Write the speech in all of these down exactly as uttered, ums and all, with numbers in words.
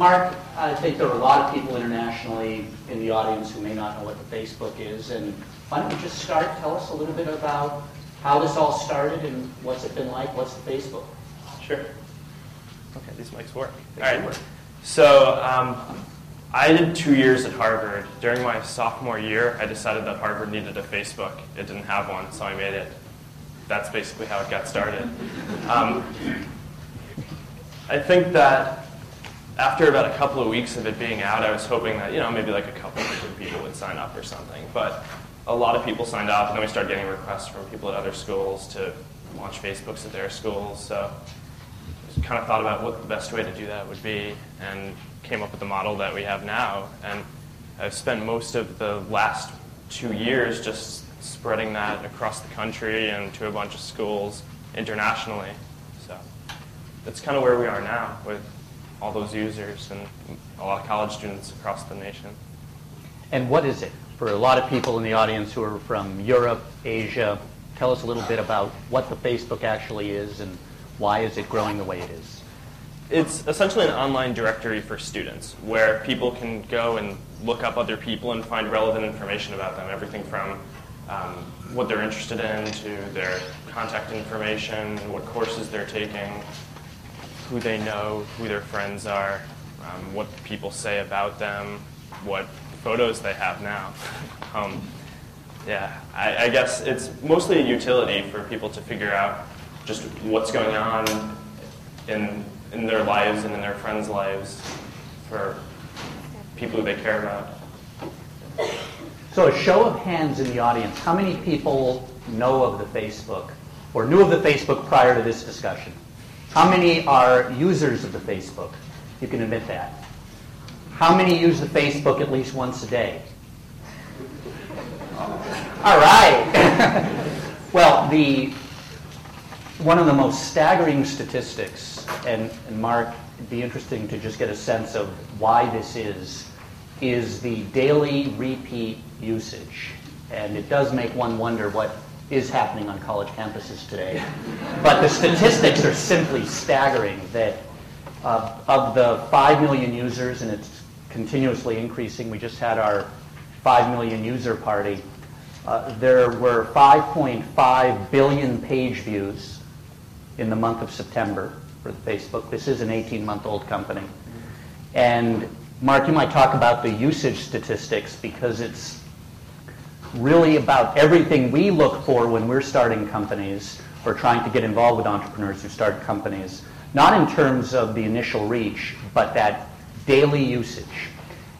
Mark, I think there are a lot of people internationally in the audience who may not know what the Facebook is, and why don't you just start, tell us a little bit about how this all started and what's it been like, what's the Facebook? Sure. Okay, these mics work. All right. So um, I did two years at Harvard. During my sophomore year, I decided that Harvard needed a Facebook. It didn't have one, so I made it. That's basically how it got started. Um, I think that after about a couple of weeks of it being out, I was hoping that, you know, maybe like a couple of people would sign up or something. But a lot of people signed up, and then we started getting requests from people at other schools to launch Facebooks at their schools. So just kind of thought about what the best way to do that would be and came up with the model that we have now. And I've spent most of the last two years just spreading that across the country and to a bunch of schools internationally. So that's kind of where we are now with all those users and a lot of college students across the nation. And what is it? For a lot of people in the audience who are from Europe, Asia, tell us a little bit about what the Facebook actually is and why is it growing the way it is. It's essentially an online directory for students where people can go and look up other people and find relevant information about them, everything from um, what they're interested in to their contact information, what courses they're taking, who they know, who their friends are, um, what people say about them, what photos they have now. um, yeah, I, I guess it's mostly a utility for people to figure out just what's going on in, in their lives and in their friends' lives for people who they care about. So a show of hands in the audience, how many people know of the Facebook or knew of the Facebook prior to this discussion? How many are users of the Facebook? You can admit that. How many use the Facebook at least once a day? All right. Well, the, one of the most staggering statistics, and, and Mark, it'd be interesting to just get a sense of why this is, is the daily repeat usage. And it does make one wonder what is happening on college campuses today. But the statistics are simply staggering that uh, of the five million users, and it's continuously increasing. We just had our five million user party. Uh, there were five point five billion page views in the month of September for Facebook. This is an eighteen-month-old company. And Mark, you might talk about the usage statistics because it's really about everything we look for when we're starting companies or trying to get involved with entrepreneurs who start companies, not in terms of the initial reach, but that daily usage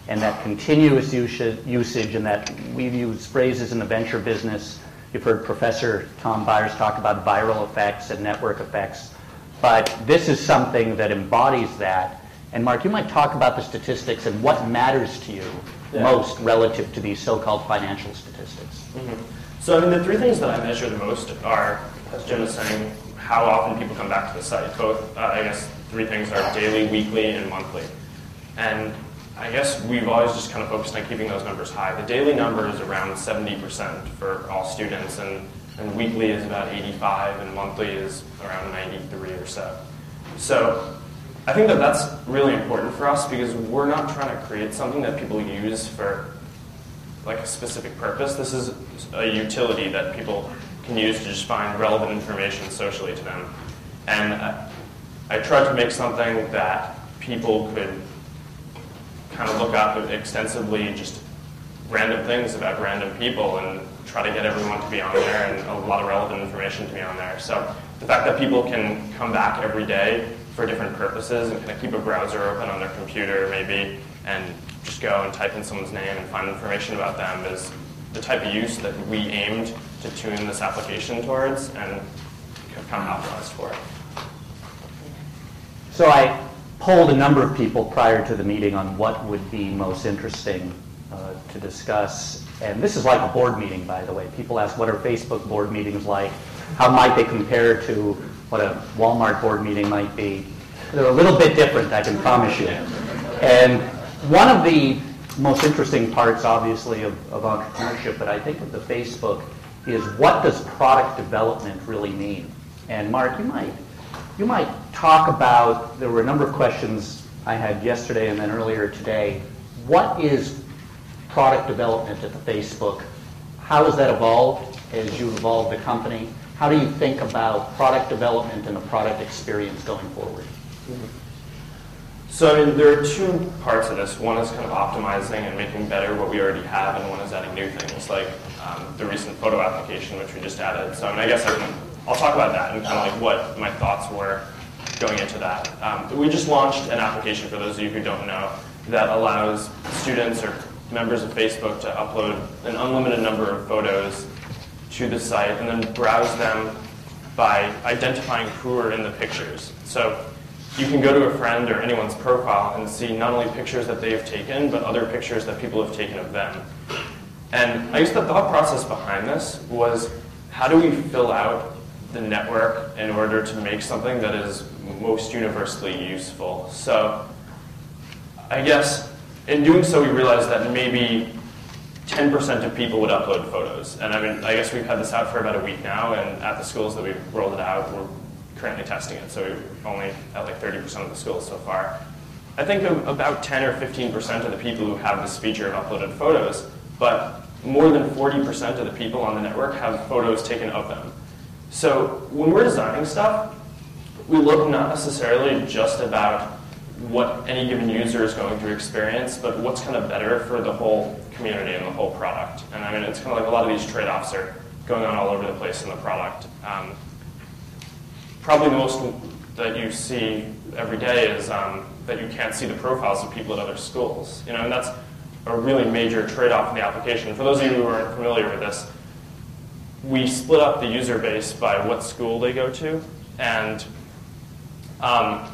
and that continuous usage, and that we've used phrases in the venture business. You've heard Professor Tom Byers talk about viral effects and network effects, but this is something that embodies that. And Mark, you might talk about the statistics and what matters to you yeah. most relative to these so-called financial statistics. Mm-hmm. So I mean, the three things that I measure the most are, as Jim was saying, how often people come back to the site. Both, uh, I guess, three things are daily, weekly, and monthly. And I guess we've always just kind of focused on keeping those numbers high. The daily number is around seventy percent for all students, and, and weekly is about eighty-five, and monthly is around ninety-three or so. So I think that that's really important for us because we're not trying to create something that people use for like a specific purpose. This is a utility that people can use to just find relevant information socially to them. And I, I tried to make something that people could kind of look up extensively, just random things about random people, and try to get everyone to be on there and a lot of relevant information to be on there. So the fact that people can come back every day for different purposes and kind of keep a browser open on their computer maybe and just go and type in someone's name and find information about them is the type of use that we aimed to tune this application towards and have kind of optimized for it. So I polled a number of people prior to the meeting on what would be most interesting uh, to discuss. And this is like a board meeting, by the way. People ask, what are Facebook board meetings like? How might they compare to what a Walmart board meeting might be? They're a little bit different, I can promise you. And one of the most interesting parts, obviously, of, of entrepreneurship, but I think of the Facebook, is what does product development really mean? And Mark, you might You might talk about, there were a number of questions I had yesterday and then earlier today. What is product development at the Facebook? How has that evolved as you evolve the company? How do you think about product development and the product experience going forward? So I mean, there are two parts of this. One is kind of optimizing and making better what we already have, and one is adding new things, like um, the recent photo application, which we just added. So I mean, I guess I can, I'll talk about that and kind of like what my thoughts were going into that. Um, we just launched an application, for those of you who don't know, that allows students or members of Facebook to upload an unlimited number of photos to the site and then browse them by identifying who are in the pictures. So you can go to a friend or anyone's profile and see not only pictures that they've taken, but other pictures that people have taken of them. And I guess the thought process behind this was, how do we fill out the network in order to make something that is most universally useful? So I guess in doing so, we realized that maybe ten percent of people would upload photos. And I mean, I guess we've had this out for about a week now, and at the schools that we've rolled it out, we're currently testing it. So we're only at like thirty percent of the schools so far. I think about ten or fifteen percent of the people who have this feature have uploaded photos, but more than forty percent of the people on the network have photos taken of them. So when we're designing stuff, we look not necessarily just about what any given user is going to experience, but what's kind of better for the whole community and the whole product. And I mean, it's kind of like a lot of these trade-offs are going on all over the place in the product. Um, probably the most that you see every day is um, that you can't see the profiles of people at other schools. You know, and that's a really major trade-off in the application. For those of you who aren't familiar with this, we split up the user base by what school they go to, and um,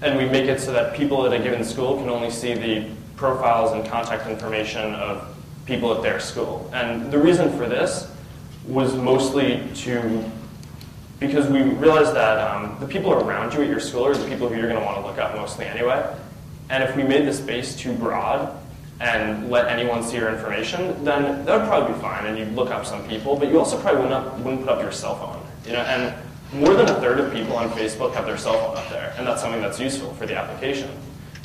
and we make it so that people at a given school can only see the profiles and contact information of people at their school. And the reason for this was mostly to, because we realized that um, the people around you at your school are the people who you're going to want to look up mostly anyway. And if we made this base too broad and let anyone see your information, then that would probably be fine, and you'd look up some people, but you also probably wouldn't, up, wouldn't put up your cell phone. You know, and more than a third of people on Facebook have their cell phone up there, and that's something that's useful for the application.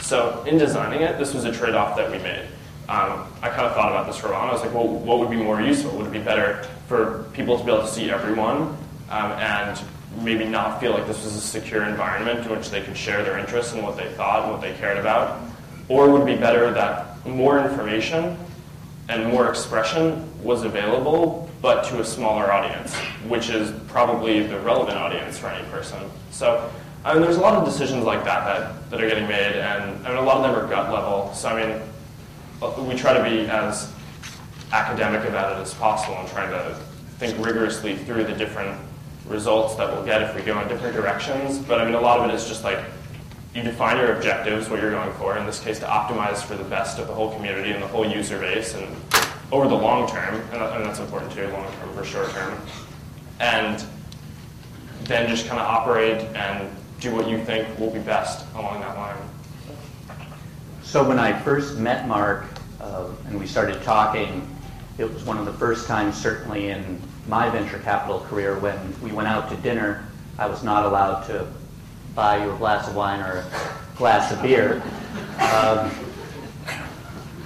So in designing it, this was a trade-off that we made. Um, I kind of thought about this for a while, and I was like, well, what would be more useful? Would it be better for people to be able to see everyone um, and maybe not feel like this was a secure environment in which they could share their interests and what they thought and what they cared about? Or would it be better that more information and more expression was available, but to a smaller audience, which is probably the relevant audience for any person? So I mean, there's a lot of decisions like that that, that are getting made, and I mean, a lot of them are gut level. So I mean, we try to be as academic about it as possible and try to think rigorously through the different results that we'll get if we go in different directions. But I mean, a lot of it is just like, you define your objectives, what you're going for, in this case to optimize for the best of the whole community and the whole user base, and over the long term, and that's important too, long term for short term, and then just kind of operate and do what you think will be best along that line. So when I first met Mark uh, and we started talking, it was one of the first times, certainly in my venture capital career, when we went out to dinner, I was not allowed to buy you a glass of wine or a glass of beer. Um,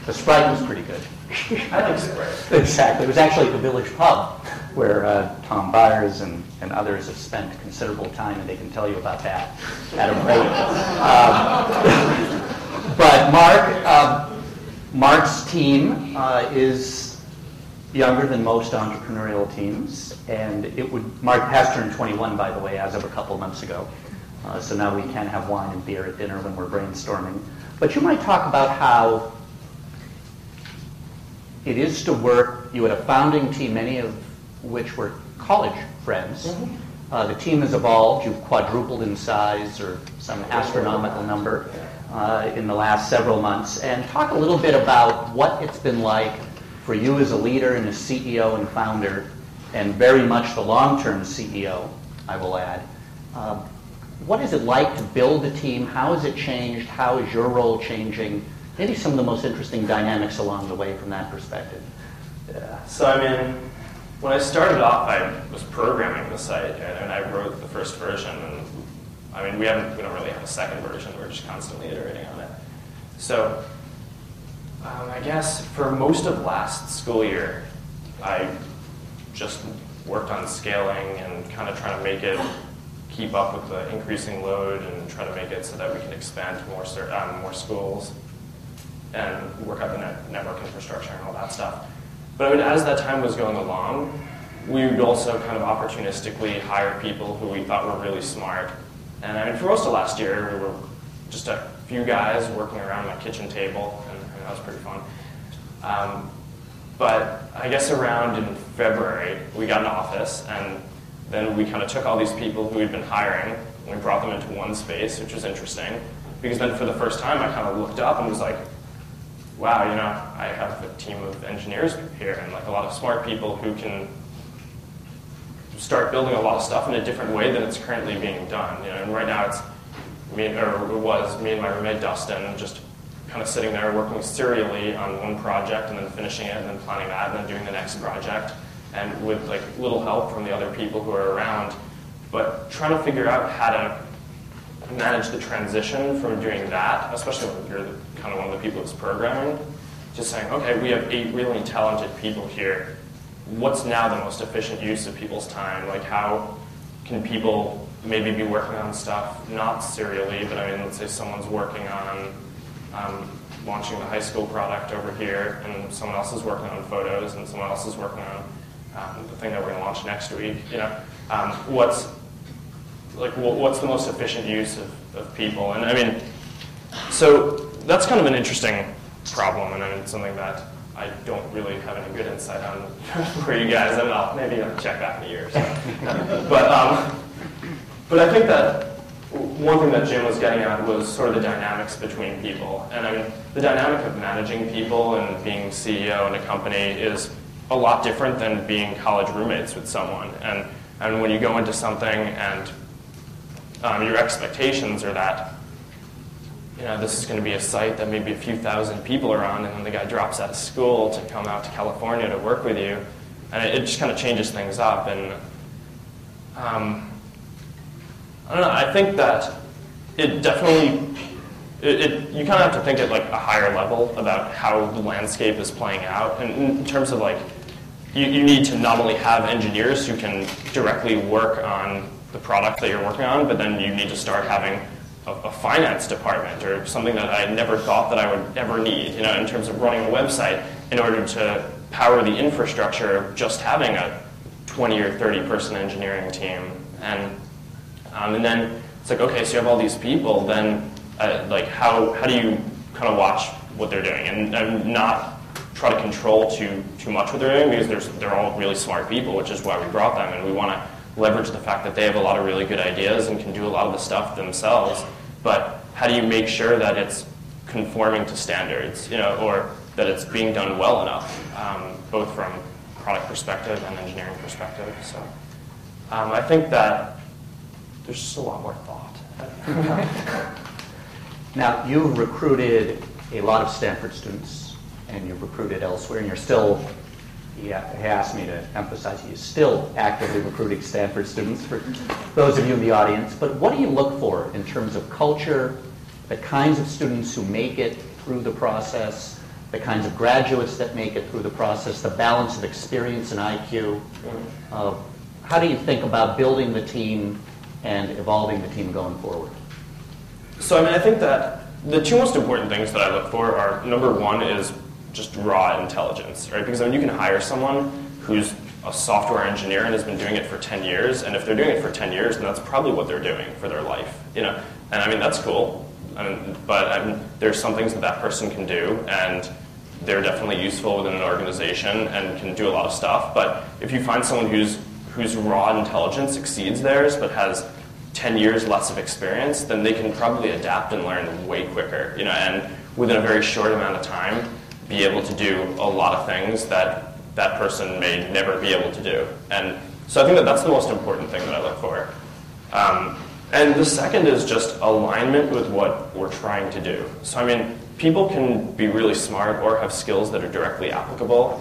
the Sprite was pretty good. I like Sprite. Exactly. It was actually the Village Pub, where uh, Tom Byers and, and others have spent considerable time, and they can tell you about that at a rate. Um, but Mark, uh, Mark's team uh, is younger than most entrepreneurial teams, and it would. Mark has turned twenty-one, by the way, as of a couple months ago. Uh, so now we can have wine and beer at dinner when we're brainstorming. But you might talk about how it is to work. You had a founding team, many of which were college friends. Mm-hmm. uh, the team has evolved. You've quadrupled in size, or some astronomical number, uh, in the last several months. And talk a little bit about what it's been like for you as a leader and a C E O and founder, and very much the long-term C E O, I will add. Uh, What is it like to build a team? How has it changed? How is your role changing? Maybe some of the most interesting dynamics along the way from that perspective. Yeah. So I mean, when I started off, I was programming the site, and I wrote the first version, and I mean, we haven't, we don't really have a second version. We're just constantly iterating on it. So um, I guess for most of last school year, I just worked on scaling and kind of trying to make it keep up with the increasing load and try to make it so that we can expand to more, um, more schools and work out the net network infrastructure and all that stuff. But I mean, as that time was going along, we would also kind of opportunistically hire people who we thought were really smart. And I mean, for most of last year, we were just a few guys working around my kitchen table, and, and that was pretty fun. Um, but I guess around in February, we got an office, and then we kind of took all these people who we'd been hiring, and we brought them into one space, which was interesting, because then for the first time, I kind of looked up and was like, wow, you know, I have a team of engineers here, and like a lot of smart people who can start building a lot of stuff in a different way than it's currently being done. You know, and right now it's me, or it was me and my roommate Dustin, just kind of sitting there working serially on one project and then finishing it and then planning that and then doing the next project, and with like little help from the other people who are around, but trying to figure out how to manage the transition from doing that, especially when you're the, kind of one of the people who's programming, just saying, okay, we have eight really talented people here. What's now the most efficient use of people's time? Like, how can people maybe be working on stuff, not serially, but I mean, let's say someone's working on um, launching the high school product over here, and someone else is working on photos, and someone else is working on um, the thing that we're going to launch next week. You know, um, what's like what's the most efficient use of, of people? And I mean, so that's kind of an interesting problem, and I mean, it's something that I don't really have any good insight on for you guys. I mean, I'll maybe I'll check back in a year or so. but, um, but I think that one thing that Jim was getting at was sort of the dynamics between people. And I mean, the dynamic of managing people and being C E O in a company is a lot different than being college roommates with someone. And, and when you go into something and um, your expectations are that, you know, this is going to be a site that maybe a few thousand people are on, and then the guy drops out of school to come out to California to work with you, and it, it just kind of changes things up. And um, I don't know. I think that it definitely, it, it you kind of have to think at like a higher level about how the landscape is playing out, and in terms of like, you, you need to not only have engineers who can directly work on the product that you're working on, but then you need to start having a finance department or something that I never thought that I would ever need, you know, in terms of running a website in order to power the infrastructure of just having a twenty or thirty person engineering team. And um, and then it's like, okay, so you have all these people, then uh, like how how do you kind of watch what they're doing and, and not try to control too too much what they're doing, because there's, they're all really smart people, which is why we brought them, and we want to leverage the fact that they have a lot of really good ideas and can do a lot of the stuff themselves. But how do you make sure that it's conforming to standards, you know, or that it's being done well enough, um, both from product perspective and engineering perspective? So um, I think that there's just a lot more thought. Now, you recruited a lot of Stanford students, and you recruited elsewhere, and you're still, yeah, he asked me to emphasize he's still actively recruiting Stanford students, for those of you in the audience. But what do you look for in terms of culture, the kinds of students who make it through the process, the kinds of graduates that make it through the process, the balance of experience and I Q? Uh, how do you think about building the team and evolving the team going forward? So I mean, I think that the two most important things that I look for are, number one is just raw intelligence, right? Because I mean, you can hire someone who's a software engineer and has been doing it for ten years, and if they're doing it for ten years, then that's probably what they're doing for their life, you know? And I mean, that's cool, I mean, but I mean, there's some things that that person can do, and they're definitely useful within an organization and can do a lot of stuff. But if you find someone who's, whose raw intelligence exceeds theirs but has ten years less of experience, then they can probably adapt and learn way quicker, you know? And within a very short amount of time, be able to do a lot of things that that person may never be able to do. And so I think that that's the most important thing that I look for. Um, and the second is just alignment with what we're trying to do. So I mean, people can be really smart or have skills that are directly applicable,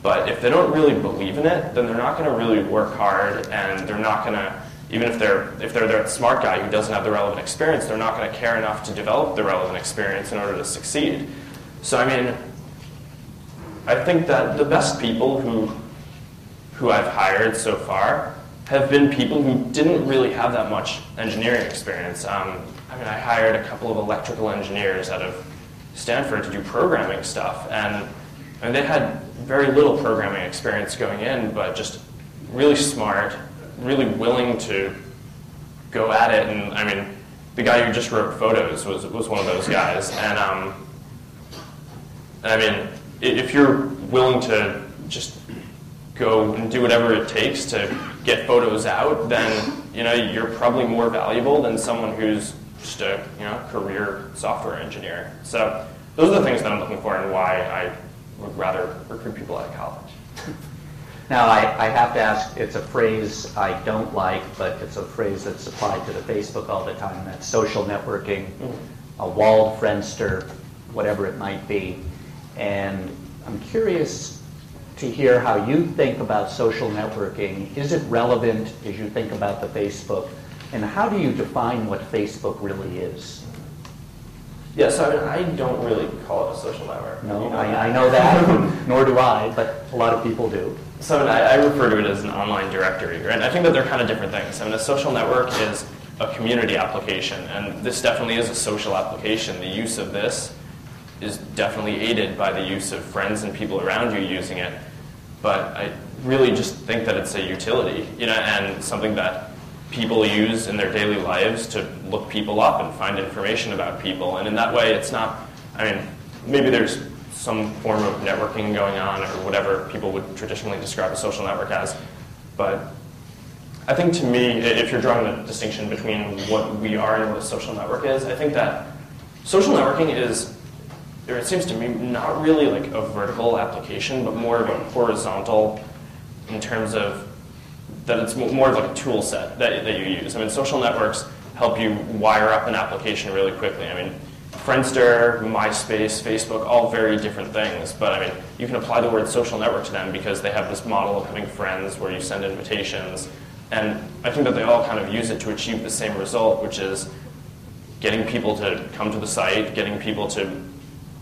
but if they don't really believe in it, then they're not gonna really work hard, and they're not gonna even if they're if they're the smart guy who doesn't have the relevant experience, they're not going to care enough to develop the relevant experience in order to succeed. So I mean, I think that the best people who who I've hired so far have been people who didn't really have that much engineering experience. Um, I mean, I hired a couple of electrical engineers out of Stanford to do programming stuff, and and they had very little programming experience going in, but just really smart, really willing to go at it. And I mean, the guy who just wrote photos was, was one of those guys. And um, I mean, if you're willing to just go and do whatever it takes to get photos out, then you know, you're probably more valuable than someone who's just a you know, career software engineer. So those are the things that I'm looking for and why I would rather recruit people out of college. Now, I, I have to ask, it's a phrase I don't like, but it's a phrase that's applied to the Facebook all the time, and that's social networking, a walled Friendster, whatever it might be. And I'm curious to hear how you think about social networking. Is it relevant as you think about the Facebook? And how do you define what Facebook really is? Yeah, so I, mean, I don't really call it a social network. No, you know, I, I know that, nor do I, but a lot of people do. So I, mean, I, I refer to it as an online directory, right? And I think that they're kind of different things. I mean, a social network is a community application, and this definitely is a social application. The use of this is definitely aided by the use of friends and people around you using it. But I really just think that it's a utility, you know, and something that people use in their daily lives to look people up and find information about people. And in that way, it's not, I mean, maybe there's some form of networking going on or whatever people would traditionally describe a social network as. But I think to me, if you're drawing the distinction between what we are and what a social network is, I think that social networking is, or it seems to me, not really like a vertical application, but more of a horizontal in terms of that it's more of like a tool set that, that you use. I mean, social networks help you wire up an application really quickly. I mean, Friendster, MySpace, Facebook, all very different things. But I mean, you can apply the word social network to them because they have this model of having friends where you send invitations. And I think that they all kind of use it to achieve the same result, which is getting people to come to the site, getting people to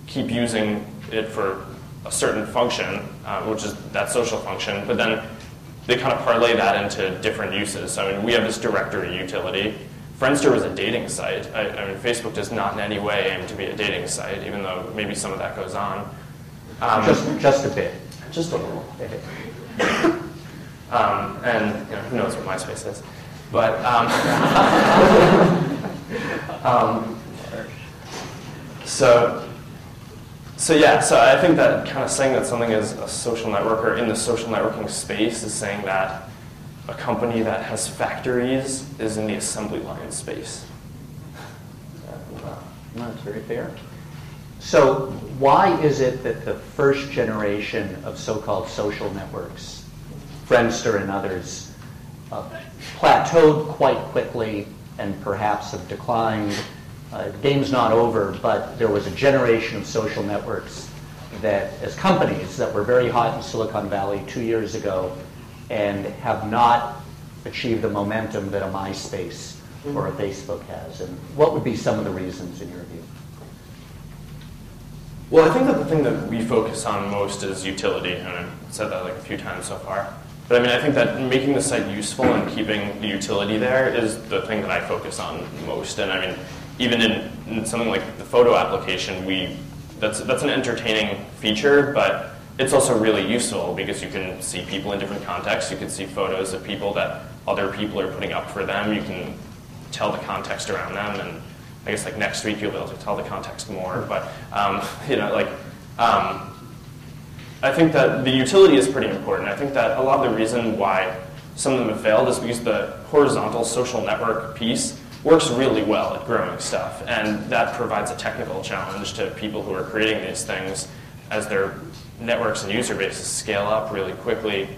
keep using it for a certain function, uh, which is that social function. But then they kind of parlay that into different uses. So, I mean, we have this directory utility. Friendster was a dating site. I, I mean, Facebook does not in any way aim to be a dating site, even though maybe some of that goes on. Um, just, just a bit. Just a little bit. um, and you know, who knows what MySpace is. But um, um, so, so yeah, so I think that kind of saying that something is a social network or in the social networking space is saying that a company that has factories is in the assembly line space. Wow. No, that's very fair. So why is it that the first generation of so-called social networks, Friendster and others, uh, plateaued quite quickly and perhaps have declined? Uh, game's not over, but there was a generation of social networks that, as companies, that were very hot in Silicon Valley two years ago and have not achieved the momentum that a MySpace or a Facebook has. And what would be some of the reasons in your view? Well, I think that the thing that we focus on most is utility, and I've said that like a few times so far. But I mean, I think that making the site useful and keeping the utility there is the thing that I focus on most. And I mean, even in, in something like the photo application, we that's that's an entertaining feature, but it's also really useful because you can see people in different contexts. You can see photos of people that other people are putting up for them. You can tell the context around them, and I guess like next week you'll be able to tell the context more. But um, you know, like um, I think that the utility is pretty important. I think that a lot of the reason why some of them have failed is because the horizontal social network piece works really well at growing stuff, and that provides a technical challenge to people who are creating these things as their networks and user bases scale up really quickly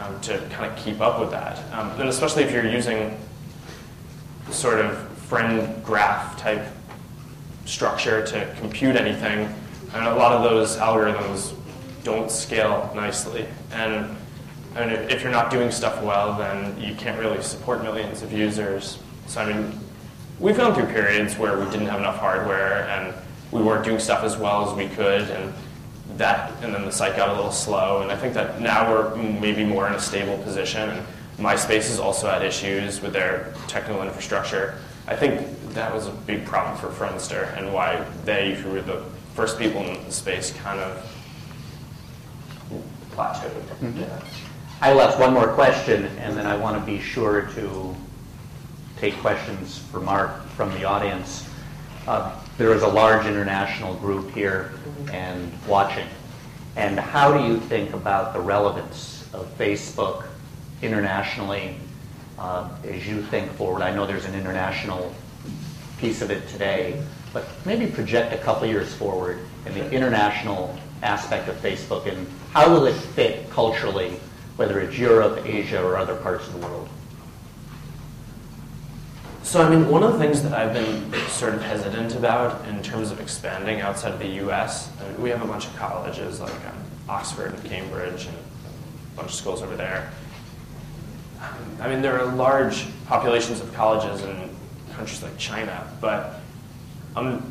um, to kind of keep up with that. Um, and especially if you're using sort of friend graph type structure to compute anything, I mean, a lot of those algorithms don't scale nicely. And And if, if you're not doing stuff well, then you can't really support millions of users. So I mean, we've gone through periods where we didn't have enough hardware and we weren't doing stuff as well as we could, and that, and then the site got a little slow. And I think that now we're maybe more in a stable position. And MySpace has also had issues with their technical infrastructure. I think that was a big problem for Friendster, and why they, who were the first people in the space, kind of plateaued. Mm-hmm. Yeah. I left one more question, and then I want to be sure to take questions for Mark from the audience. Uh, there is a large international group here and watching. And how do you think about the relevance of Facebook internationally uh, as you think forward? I know there's an international piece of it today, but maybe project a couple years forward in the international aspect of Facebook, and how will it fit culturally, whether it's Europe, Asia, or other parts of the world? So I mean, one of the things that I've been sort of hesitant about in terms of expanding outside of the U S, I mean, we have a bunch of colleges like um, Oxford and Cambridge and a bunch of schools over there. Um, I mean, there are large populations of colleges in countries like China, but I'm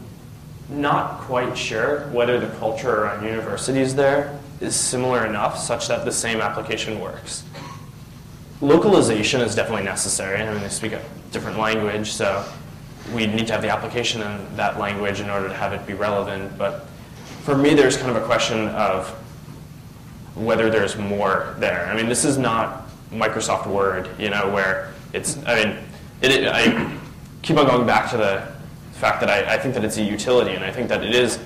not quite sure whether the culture around universities there is similar enough such that the same application works. Localization is definitely necessary. I mean, they speak a different language, so we need to have the application in that language in order to have it be relevant. But for me, there's kind of a question of whether there's more there. I mean, this is not Microsoft Word, you know, where it's, I mean, it, it, I keep on going back to the fact that I, I think that it's a utility, and I think that it is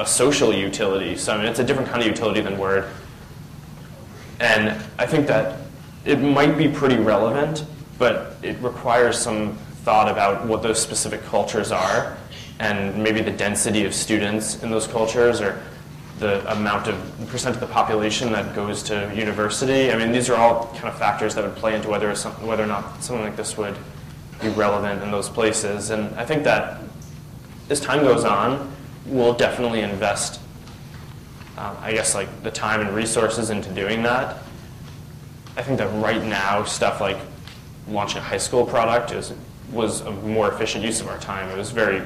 a social utility. So I mean, it's a different kind of utility than Word. And I think that it might be pretty relevant, but it requires some thought about what those specific cultures are, and maybe the density of students in those cultures, or the amount of percent of the population that goes to university. I mean, these are all kind of factors that would play into whether, some, whether or not something like this would be relevant in those places. And I think that as time goes on, we'll definitely invest, um, I guess, like the time and resources into doing that. I think that right now, stuff like launching a high school product is, was a more efficient use of our time. It was very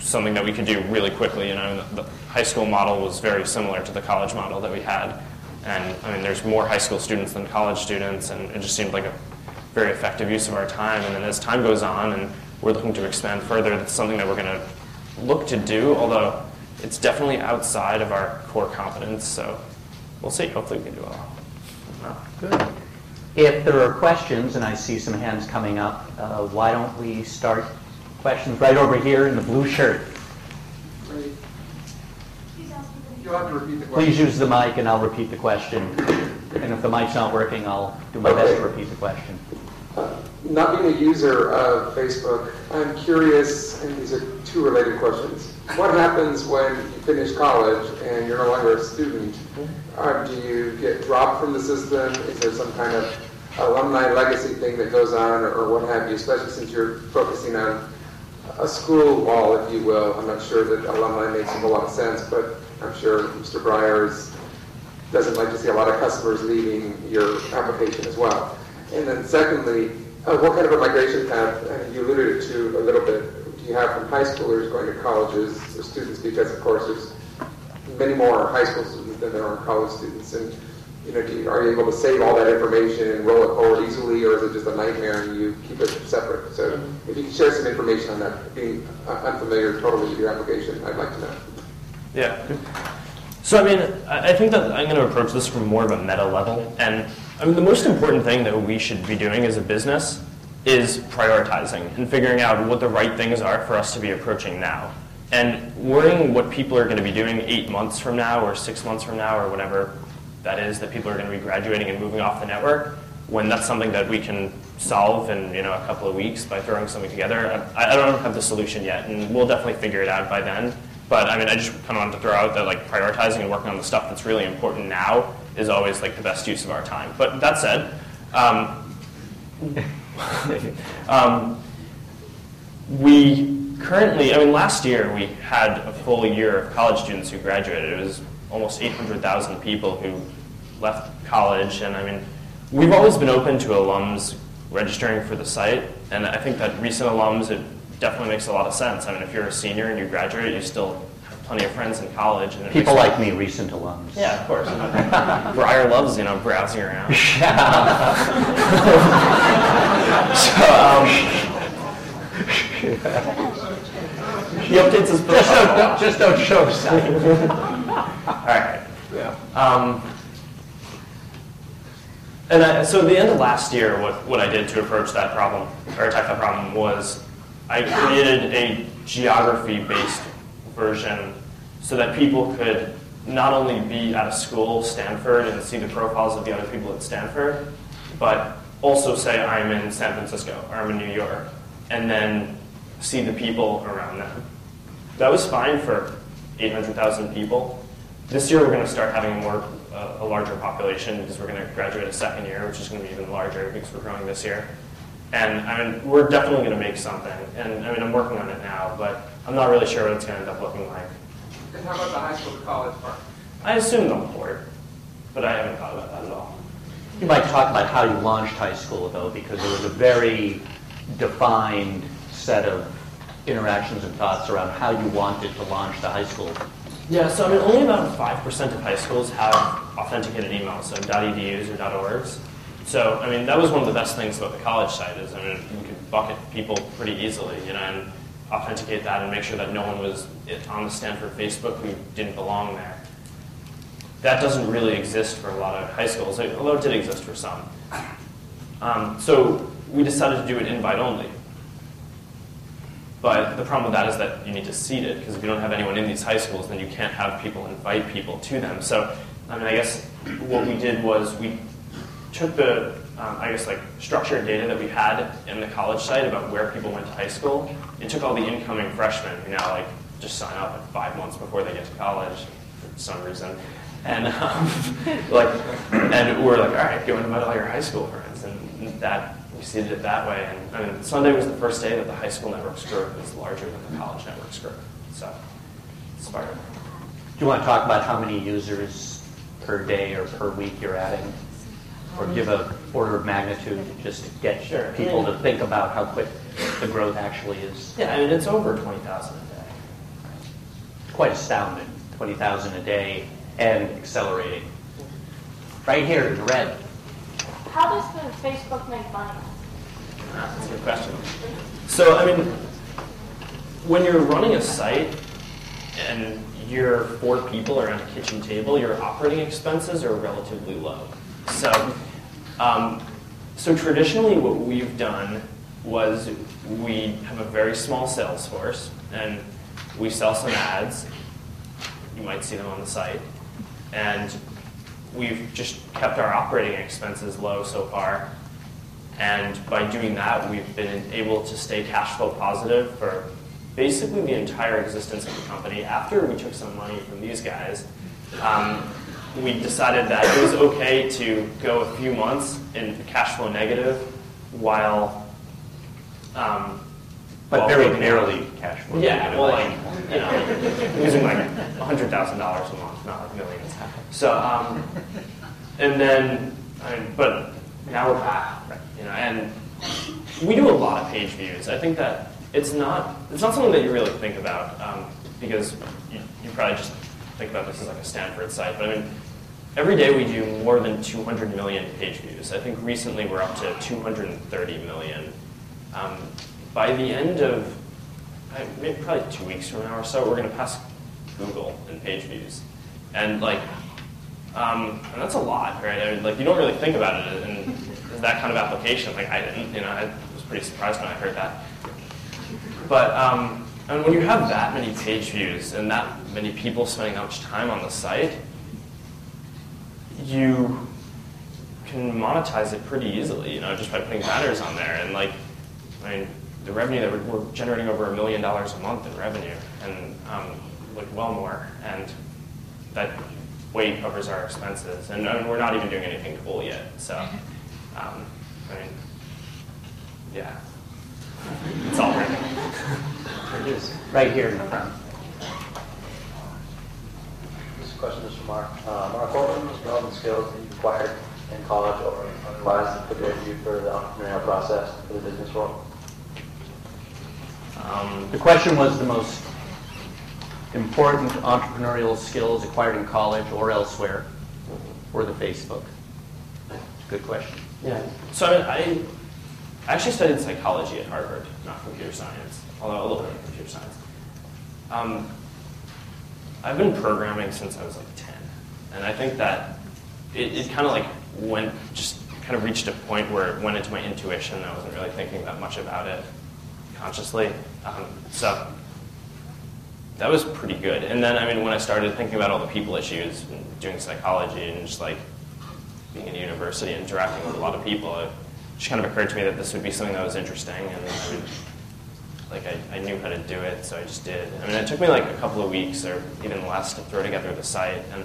something that we could do really quickly. You know, the, the high school model was very similar to the college model that we had. And I mean, there's more high school students than college students, and it just seemed like a very effective use of our time. And then as time goes on and we're looking to expand further, that's something that we're going to look to do, although it's definitely outside of our core competence. So we'll see. Hopefully we can do it all. Good. If there are questions, and I see some hands coming up, uh, why don't we start questions right over here in the blue shirt? Great. You'll have to repeat the question. Please use the mic, and I'll repeat the question. And if the mic's not working, I'll do my okay. best to repeat the question. Uh, not being a user of Facebook, I'm curious, and these are two related questions. What happens when you finish college and you're no longer a student? Um, do you get dropped from the system? Is there some kind of alumni legacy thing that goes on, or, or what have you, especially since you're focusing on a school wall, if you will? I'm not sure that alumni makes a whole lot of sense, but I'm sure Mister Byers doesn't like to see a lot of customers leaving your application as well. And then secondly, uh, what kind of a migration path, uh, you alluded to a little bit, do you have from high schoolers going to colleges or students, because of course there's many more high school students than there are college students, and you know, do you, are you able to save all that information and roll it forward easily, or is it just a nightmare and you keep it separate? So if you can share some information on that, being unfamiliar totally with your application, I'd like to know. Yeah. So I mean, I think that I'm going to approach this from more of a meta level, and I mean, the most important thing that we should be doing as a business is prioritizing and figuring out what the right things are for us to be approaching now. And worrying what people are going to be doing eight months from now or six months from now or whatever that is that people are going to be graduating and moving off the network, when that's something that we can solve in, you know, a couple of weeks by throwing something together. I, I don't have the solution yet, and we'll definitely figure it out by then. But I mean, I just kind of wanted to throw out that like prioritizing and working on the stuff that's really important now is always like the best use of our time. But that said, um, um, we currently, I mean, last year we had a full year of college students who graduated. It was almost eight hundred thousand people who left college, and I mean, we've always been open to alums registering for the site, and I think that recent alums, it definitely makes a lot of sense. I mean, if you're a senior and you graduate, you still have plenty of friends in college. And people like me, recent alums. Yeah, of course. Briar loves, you know, browsing around. so, um, He updates his profile. Just don't, don't, just don't show sign. All right. Yeah. Um, and I, so at the end of last year, what, what I did to approach that problem, or attack that problem, was I created a geography-based version so that people could not only be at a school, Stanford, and see the profiles of the other people at Stanford, but also say I'm in San Francisco, or I'm in New York, and then see the people around them. That was fine for eight hundred thousand people. This year we're going to start having more, uh, a larger population, because we're going to graduate a second year, which is going to be even larger because we're growing this year. And I mean, we're definitely going to make something. And I mean, I'm working on it now, but I'm not really sure what it's going to end up looking like. And how about the high school to college part? I assume they'll port, but I haven't thought about that at all. You might talk about how you launched high school, though, because it was a very defined set of interactions and thoughts around how you wanted to launch the high school. Yeah, so I mean, only about five percent of high schools have authenticated emails, so .edus or .orgs. So, I mean, that was one of the best things about the college site is, I mean, you could bucket people pretty easily, you know, and authenticate that and make sure that no one was on the Stanford Facebook who didn't belong there. That doesn't really exist for a lot of high schools, although it did exist for some. Um, so we decided to do it invite only. But the problem with that is that you need to seed it, because if you don't have anyone in these high schools, then you can't have people invite people to them. So, I mean, I guess what we did was we took the, um, I guess, like structured data that we had in the college site about where people went to high school, and took all the incoming freshmen who now like just sign up like five months before they get to college for some reason, and um, like, and we're like, all right, go and invite all your high school friends, and that. Seeded it that way, and I mean, Sunday was the first day that the high school network's group is larger than the college network's group. So, inspired. Do you want to talk about how many users per day or per week you're adding, or give a order of magnitude just to get sure. people yeah. to think about how quick the growth actually is? Yeah, I mean, it's over twenty thousand a day. Quite astounding, twenty thousand a day and accelerating. Right here in red. How does the Facebook make money? That's a good question. So, I mean, when you're running a site and you're four people around a kitchen table, your operating expenses are relatively low. So, um, so traditionally what we've done was we have a very small sales force, and we sell some ads. You might see them on the site. And we've just kept our operating expenses low so far. And by doing that, we've been able to stay cash flow positive for basically the entire existence of the company. After we took some money from these guys, um, we decided that it was okay to go a few months in cash flow negative while... Um, but very barely cash flow yeah, negative. Yeah, well, like, you know, losing like one hundred thousand dollars a month, not like millions. So, um, and then, I mean, but now we're back, right, you know, and we do a lot of page views. I think that it's not, it's not something that you really think about, um, because you, you probably just think about this as like a Stanford site, but I mean, every day we do more than two hundred million page views. I think recently we're up to two hundred thirty million. Um, by the end of, I mean, probably two weeks from now or so, we're gonna pass Google in page views. And like, um, and that's a lot, right? I mean, like, you don't really think about it in that kind of application. Like, I didn't, you know, I was pretty surprised when I heard that. But, um, and when you have that many page views and that many people spending that much time on the site, you can monetize it pretty easily, you know, just by putting banners on there. And like, I mean, the revenue that we're, we're generating over a million dollars a month in revenue, and um, like well more. And that weight covers our expenses, and I mean, we're not even doing anything cool yet. So, um, I mean, yeah, it's all right. Right here in the front. question is from Mark. Uh, Mark, what were the most relevant skills that you acquired in college or otherwise that prepared you for the entrepreneurial process, for the business world? Um, the question was the most important entrepreneurial skills acquired in college or elsewhere, or the Facebook. Good question. Yeah. So I, mean, I actually studied psychology at Harvard, not computer science, although a little bit of computer science. Um, I've been programming since I was like ten, and I think that it, it kind of like went, just kind of reached a point where it went into my intuition. I wasn't really thinking that much about it consciously. Um, so that was pretty good. And then, I mean, when I started thinking about all the people issues and doing psychology and just like being in university and interacting with a lot of people, it just kind of occurred to me that this would be something that was interesting, and I would, like I, I knew how to do it, so I just did. I mean, it took me like a couple of weeks or even less to throw together the site. And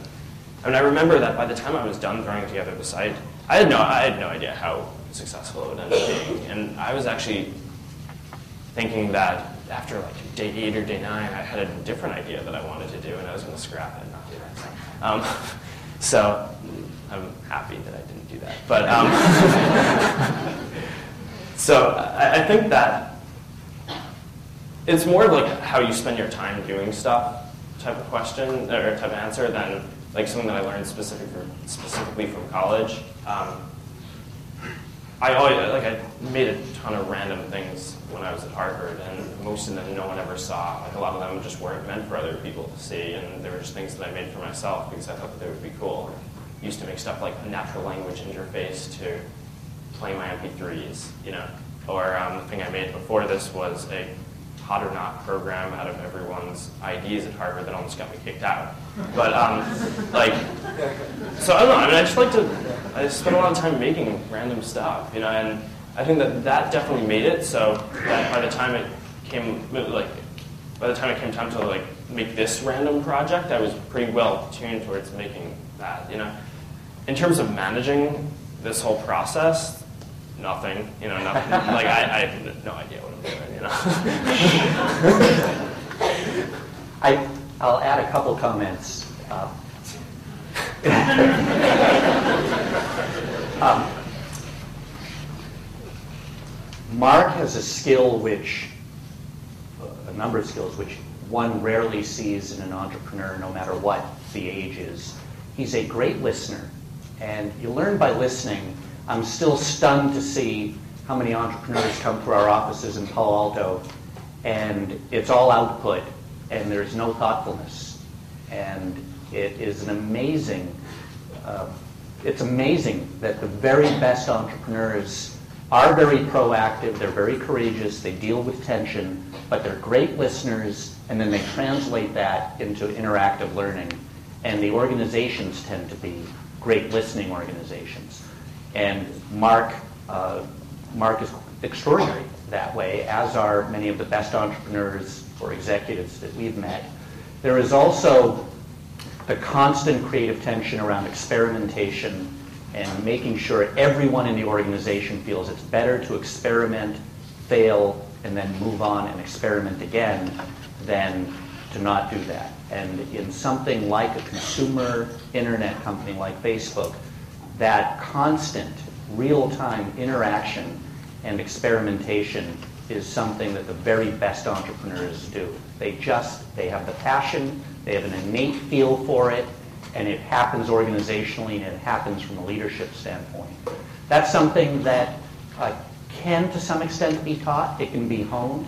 I mean, I remember that by the time I was done throwing together the site, I had no, I had no idea how successful it would end up being. And I was actually thinking that after like day eight or day nine, I had a different idea that I wanted to do, and I was going to scrap it and not do that. Um, so I'm happy that I didn't do that. But um, so I, I think that it's more of like how you spend your time doing stuff type of question or type of answer than like something that I learned specific for, specifically from college. Um, I always, like I made a ton of random things when I was at Harvard, and most of them no one ever saw. Like a lot of them just weren't meant for other people to see, and they were just things that I made for myself because I thought that they would be cool. I used to make stuff like a natural language interface to play my M P threes, you know. Or um, the thing I made before this was a hot or not program out of everyone's I Ds at Harvard that almost got me kicked out. But um, like, so I don't know. I mean, I just like to. I spend a lot of time making random stuff, you know, and I think that that definitely made it. So that by the time it came, like, by the time it came time to like make this random project, I was pretty well tuned towards making that, you know. In terms of managing this whole process, nothing, you know, nothing. Like I, I have no idea what I'm doing, you know. I, I'll add a couple comments. Uh, um, Mark has a skill which, a number of skills which one rarely sees in an entrepreneur, no matter what the age is. He's a great listener, and you learn by listening. I'm still stunned to see how many entrepreneurs come through our offices in Palo Alto, and it's all output, and there's no thoughtfulness. And it is an amazing, uh, it's amazing that the very best entrepreneurs are very proactive, they're very courageous, they deal with tension, but they're great listeners, and then they translate that into interactive learning. And the organizations tend to be great listening organizations. And Mark, uh, Mark is extraordinary that way, as are many of the best entrepreneurs or executives that we've met. There is also the constant creative tension around experimentation and making sure everyone in the organization feels it's better to experiment, fail, and then move on and experiment again than to not do that. And in something like a consumer internet company like Facebook, that constant real-time interaction and experimentation is something that the very best entrepreneurs do. They just, they have the passion, they have an innate feel for it, and it happens organizationally and it happens from a leadership standpoint. That's something that uh, can to some extent be taught, it can be honed,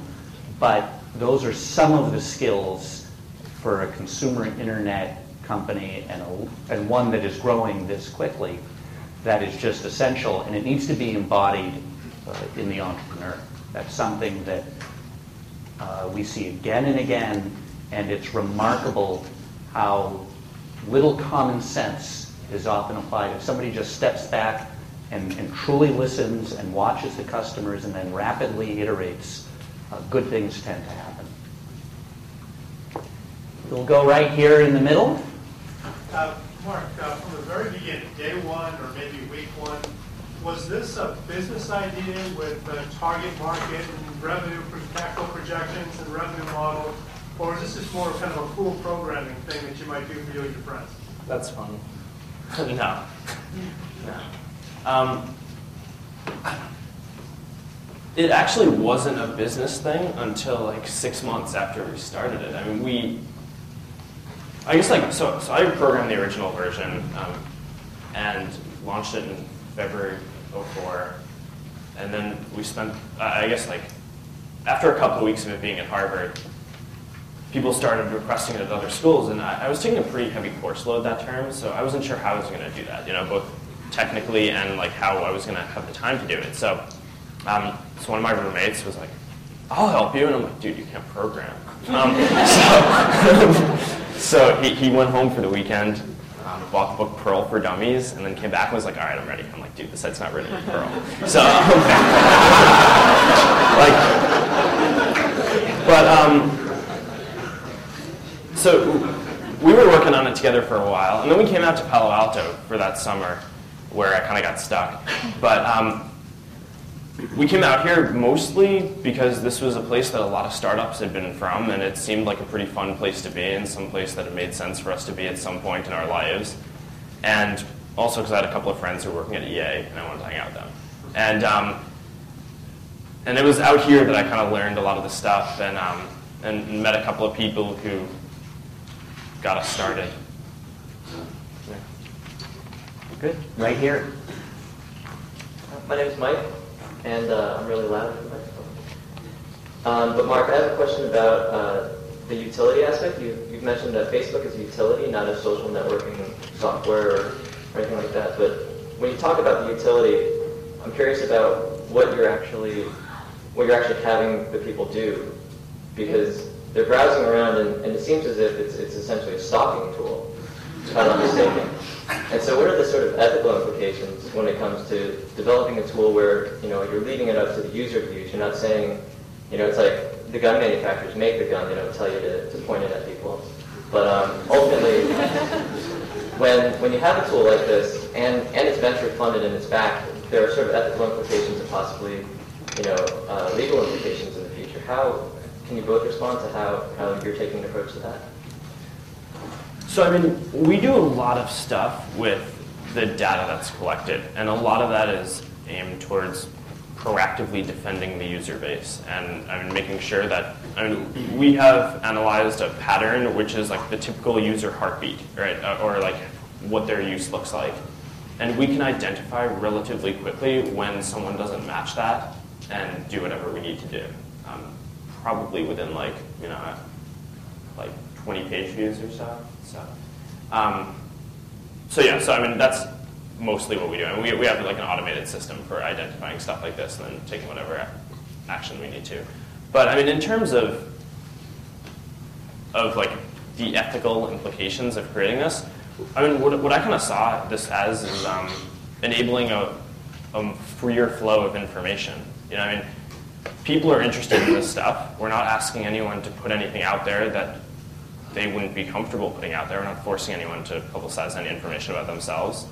but those are some of the skills for a consumer internet company and, a, and one that is growing this quickly that is just essential, and it needs to be embodied uh, in the entrepreneur. That's something that uh, we see again and again, and it's remarkable how little common sense is often applied. If somebody just steps back and, and truly listens and watches the customers and then rapidly iterates, uh, good things tend to happen. We'll go right here in the middle. Uh, Mark, uh, from the very beginning, day one or maybe week one, was this a business idea with a target market and revenue capital projections and revenue model, or is this just more kind of a cool programming thing that you might do for you and your friends? That's funny. No. No. Um, it actually wasn't a business thing until like six months after we started it. I mean, we, I guess like, so, so I programmed the original version um, and launched it in February oh four. And then we spent, uh, I guess like, after a couple of weeks of it being at Harvard, people started requesting it at other schools, and I, I was taking a pretty heavy course load that term, so I wasn't sure how I was going to do that, you know, both technically and like how I was going to have the time to do it. So, um, so one of my roommates was like, "I'll help you," and I'm like, "Dude, you can't program." Um, so so he, he went home for the weekend, um, bought the book Pearl for Dummies, and then came back and was like, "All right, I'm ready." I'm like, "Dude, this site's not written in Pearl." So, like. But um, so we were working on it together for a while, and then we came out to Palo Alto for that summer, where I kind of got stuck. But um, we came out here mostly because this was a place that a lot of startups had been from, and it seemed like a pretty fun place to be, and some place that it made sense for us to be at some point in our lives, and also because I had a couple of friends who were working at E A, and I wanted to hang out with them. And um, And it was out here that I kind of learned a lot of the stuff and, um, and met a couple of people who got us started. Yeah. Good. Right here. My name is Mike, and uh, I'm really loud for the microphone. Um, but Mark, I have a question about uh, the utility aspect. You, you've mentioned that Facebook is a utility, not a social networking software or anything like that. But when you talk about the utility, I'm curious about what you're actually... what you're actually having the people do, because they're browsing around, and, and it seems as if it's, it's essentially a stalking tool, if I'm not mistaken. And so what are the sort of ethical implications when it comes to developing a tool where, you know, you're leaving it up to the user to use? You're not saying, you know, it's like the gun manufacturers make the gun, they don't tell you to, to point it at people. But um, ultimately, when, when you have a tool like this, and, and it's venture funded and it's backed, there are sort of ethical implications and possibly, you know, uh, legal implications in the future. How can you both respond to how, how you're taking an approach to that? So, I mean, we do a lot of stuff with the data that's collected, and a lot of that is aimed towards proactively defending the user base, and I mean, making sure that, I mean, we have analyzed a pattern which is like the typical user heartbeat, right, or like what their use looks like, and we can identify relatively quickly when someone doesn't match that, and do whatever we need to do, um, probably within like you know, like twenty page views or so. So, um, so yeah. So I mean, that's mostly what we do. I mean, we we have like an automated system for identifying stuff like this and then taking whatever action we need to. But I mean, in terms of of like the ethical implications of creating this, I mean, what what I kind of saw this as is um, enabling a, a freer flow of information. You know, I mean, people are interested in this stuff. We're not asking anyone to put anything out there that they wouldn't be comfortable putting out there. We're not forcing anyone to publicize any information about themselves.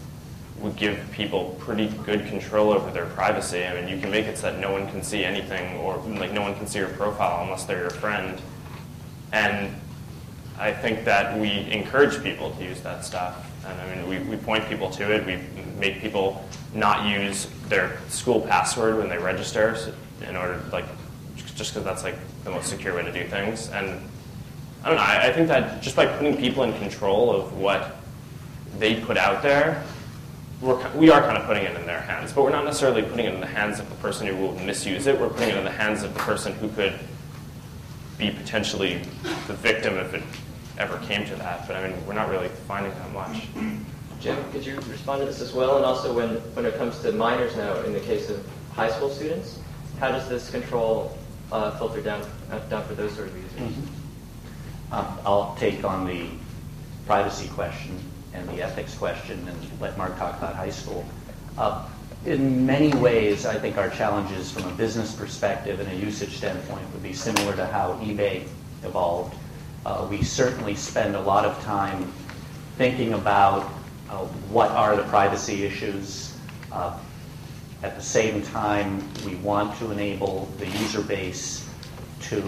We give people pretty good control over their privacy. I mean, you can make it so that no one can see anything, or like no one can see your profile unless they're your friend. And I think that we encourage people to use that stuff. And I mean, we, we point people to it. We make people not use their school password when they register, in order like just because that's like the most secure way to do things. And I don't know. I, I think that just by putting people in control of what they put out there, we're, we are kind of putting it in their hands. But we're not necessarily putting it in the hands of the person who will misuse it. We're putting it in the hands of the person who could be potentially the victim if it ever came to that. But I mean, we're not really finding that much. Jim, could you respond to this as well? And also when, when it comes to minors now, in the case of high school students, how does this control uh, filter down, down for those sort of users? Mm-hmm. uh, I'll take on the privacy question and the ethics question and let Mark talk about high school. Uh, in many ways, I think our challenges from a business perspective and a usage standpoint would be similar to how eBay evolved. Uh, we certainly spend a lot of time thinking about Uh, what are the privacy issues? Uh, at the same time, we want to enable the user base to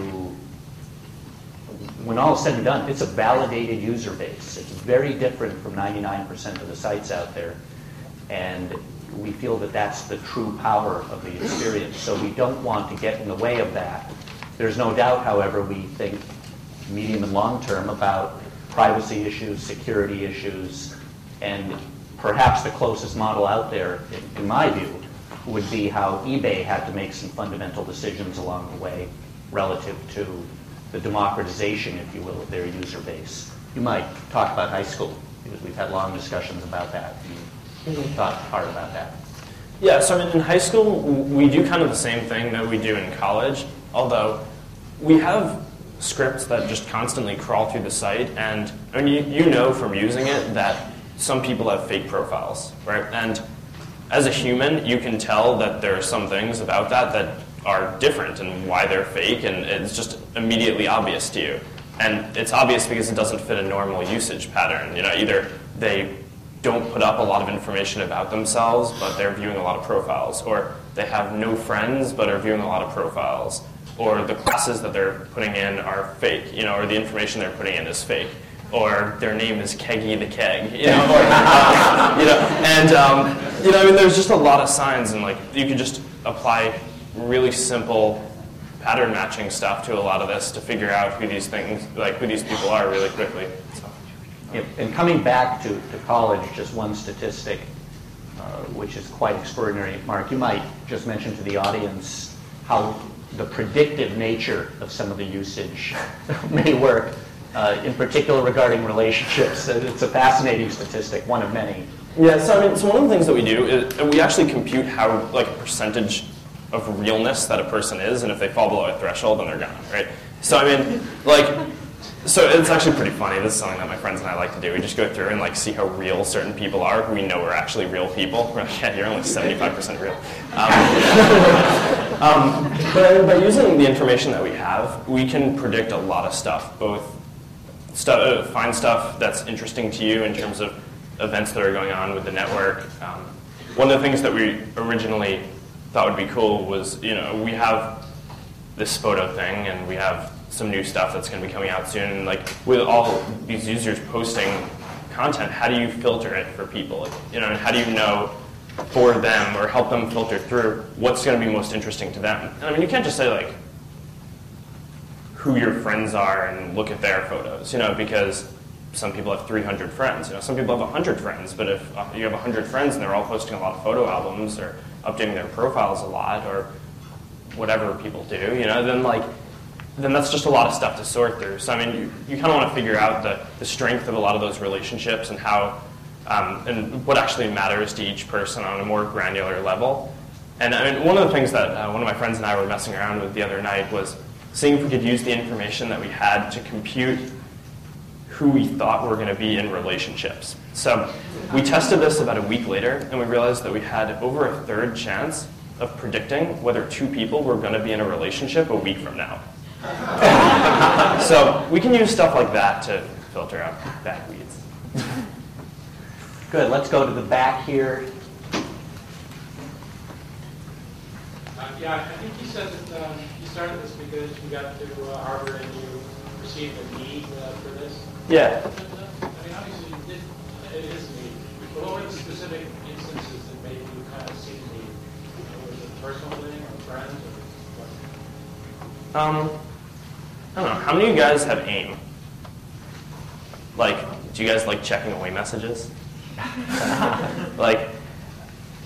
when all is said and done, it's a validated user base. It's very different from ninety-nine percent of the sites out there. And we feel that that's the true power of the experience. So we don't want to get in the way of that. There's no doubt, however, we think medium and long term about privacy issues, security issues, and perhaps the closest model out there, in my view, would be how eBay had to make some fundamental decisions along the way relative to the democratization, if you will, of their user base. You might talk about high school, because we've had long discussions about that. You thought hard about that. Yeah, so I mean, in high school, we do kind of the same thing that we do in college, although we have scripts that just constantly crawl through the site, and I mean, you, you know from using it that some people have fake profiles, right? And as a human, you can tell that there are some things about that that are different and why they're fake, and it's just immediately obvious to you. And it's obvious because it doesn't fit a normal usage pattern. You know, either they don't put up a lot of information about themselves, but they're viewing a lot of profiles, or they have no friends, but are viewing a lot of profiles, or the classes that they're putting in are fake, you know, or the information they're putting in is fake, or their name is Keggy the Keg, you know, or, um, you know, and um, you know, I mean, there's just a lot of signs, and like you can just apply really simple pattern matching stuff to a lot of this to figure out who these things, like who these people are, really quickly. So. And coming back to, to college, just one statistic, uh, which is quite extraordinary. Mark, you might just mention to the audience how the predictive nature of some of the usage may work, uh, in particular regarding relationships. It's a fascinating statistic, one of many. Yeah, so I mean, so one of the things that we do is we actually compute how, like, a percentage of realness that a person is, and if they fall below a threshold, then they're gone, right? So I mean, like, so it's actually pretty funny. This is something that my friends and I like to do. We just go through and like see how real certain people are, who we know are actually real people. We're like, yeah, you're only seventy-five percent real. Um, um, but by using the information that we have, we can predict a lot of stuff, both stu uh, find stuff that's interesting to you in terms of events that are going on with the network. Um, one of the things that we originally thought would be cool was, you know, we have this photo thing, and we have some new stuff that's going to be coming out soon. And like with all these users posting content, how do you filter it for people? You know, and how do you know for them or help them filter through what's going to be most interesting to them? And I mean, you can't just say like who your friends are and look at their photos, you know, because some people have three hundred friends. You know, some people have one hundred friends. But if you have one hundred friends and they're all posting a lot of photo albums or updating their profiles a lot or whatever people do, you know, then like, then that's just a lot of stuff to sort through. So I mean, you, you kind of want to figure out the, the strength of a lot of those relationships and how, um, and what actually matters to each person on a more granular level. And I mean, one of the things that uh, one of my friends and I were messing around with the other night was seeing if we could use the information that we had to compute who we thought were going to be in relationships. So we tested this about a week later, and we realized that we had over a third chance of predicting whether two people were going to be in a relationship a week from now. So we can use stuff like that to filter out bad weeds. Good. Let's go to the back here. Uh, yeah, I think you said that um, you started this because you got to uh, Harvard and you received a need uh, for this. Yeah. I mean, obviously you did. It is a need. But what were the specific instances that made you kind of see the need? Was it personal thing or friends or what? Um. I don't know, how many of you guys have AIM? Like, do you guys like checking away messages? Like,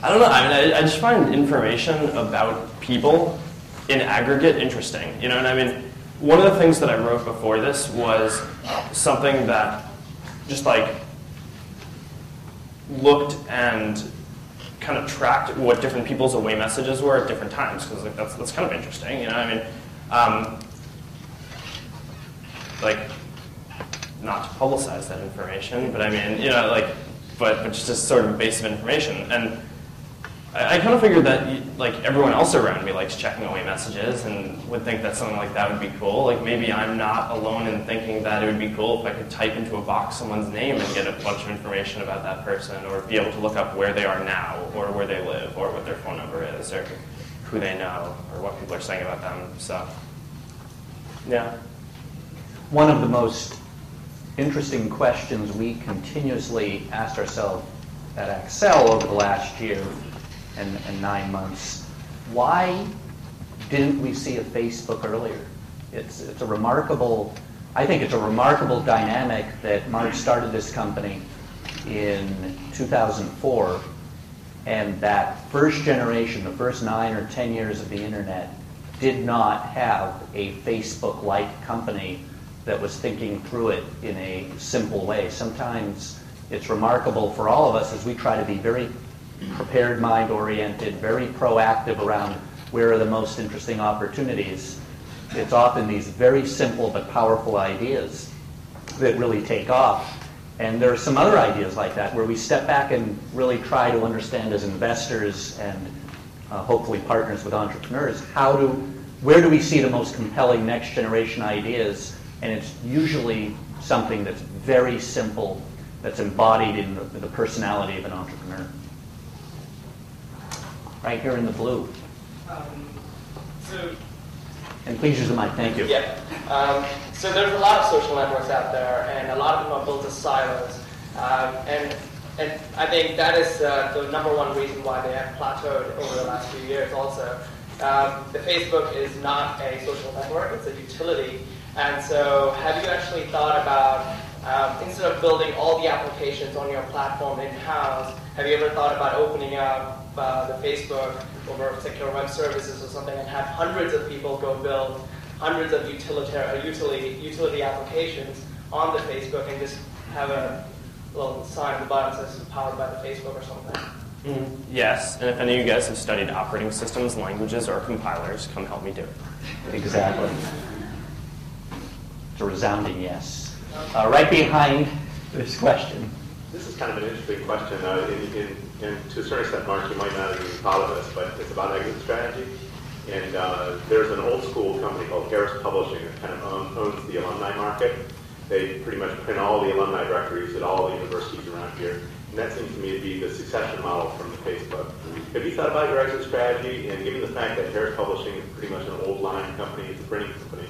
I don't know, I mean, I, I just find information about people in aggregate interesting, you know, and I mean, one of the things that I wrote before this was something that just like looked and kind of tracked what different people's away messages were at different times, because like, that's, that's kind of interesting, you know, I mean, um, like, not to publicize that information, but I mean, you know, like, but, but just a sort of base of information. And I, I kind of figured that, like, everyone else around me likes checking away messages and would think that something like that would be cool. Like, maybe I'm not alone in thinking that it would be cool if I could type into a box someone's name and get a bunch of information about that person, or be able to look up where they are now, or where they live, or what their phone number is, or who they know, or what people are saying about them. So, yeah. one of the most interesting questions we continuously asked ourselves at Excel over the last year and, and nine months. Why didn't we see a Facebook earlier? It's, it's a remarkable, I think it's a remarkable dynamic that Mark started this company in two thousand four, and that first generation, the first nine or ten years of the internet, did not have a Facebook-like company that was thinking through it in a simple way. Sometimes it's remarkable for all of us as we try to be very prepared, mind-oriented, very proactive around where are the most interesting opportunities. It's often these very simple but powerful ideas that really take off. And there are some other ideas like that where we step back and really try to understand as investors and uh, hopefully partners with entrepreneurs, how do, where do we see the most compelling next generation ideas? And it's usually something that's very simple, that's embodied in the, the personality of an entrepreneur. Right here in the blue. Um, so and please use the mic, thank you. Yeah. Um, so there's a lot of social networks out there, and a lot of them are built as silos. Um, and, and I think that is uh, the number one reason why they have plateaued over the last few years also. Um, the Facebook is not a social network, it's a utility. And so have you actually thought about, um, instead of building all the applications on your platform in-house, have you ever thought about opening up Uh, the Facebook over particular web services or something and have hundreds of people go build hundreds of utilitarian, utility, utility applications on the Facebook and just have a little sign at the bottom that says powered by the Facebook or something? Mm, yes, and if any of you guys have studied operating systems, languages, or compilers, come help me do it. Exactly. It's a resounding yes. Uh, right behind this question. This is kind of an interesting question. Uh, in, in, And to a certain extent, Mark, you might not have even thought of this, but it's about exit strategy. And uh, there's an old school company called Harris Publishing that kind of own, owns the alumni market. They pretty much print all the alumni directories at all the universities around here. And that seems to me to be the succession model from the Facebook. Have you thought about your exit strategy? And given the fact that Harris Publishing is pretty much an old line company, it's a printing company,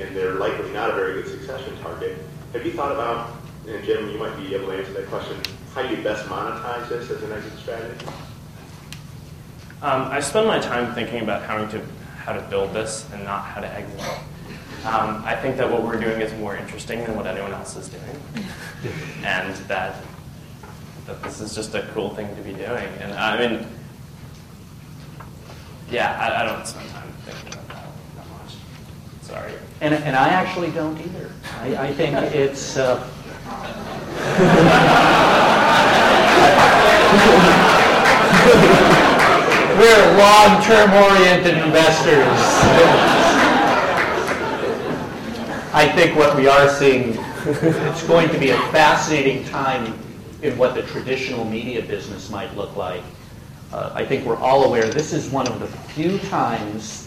and they're likely not a very good succession target, have you thought about, and Jim, you might be able to answer that question, how do you best monetize this as an exit strategy? Um, I spend my time thinking about how to, how to build this and not how to exit. Um, I think that what we're doing is more interesting than what anyone else is doing. And that, that this is just a cool thing to be doing. And I mean, yeah, I, I don't spend time thinking about that, that much. Sorry. And, and I actually don't either. I, I think it's... Uh, We're long-term oriented investors. I think what we are seeing, it's going to be a fascinating time in what the traditional media business might look like. Uh, I think we're all aware this is one of the few times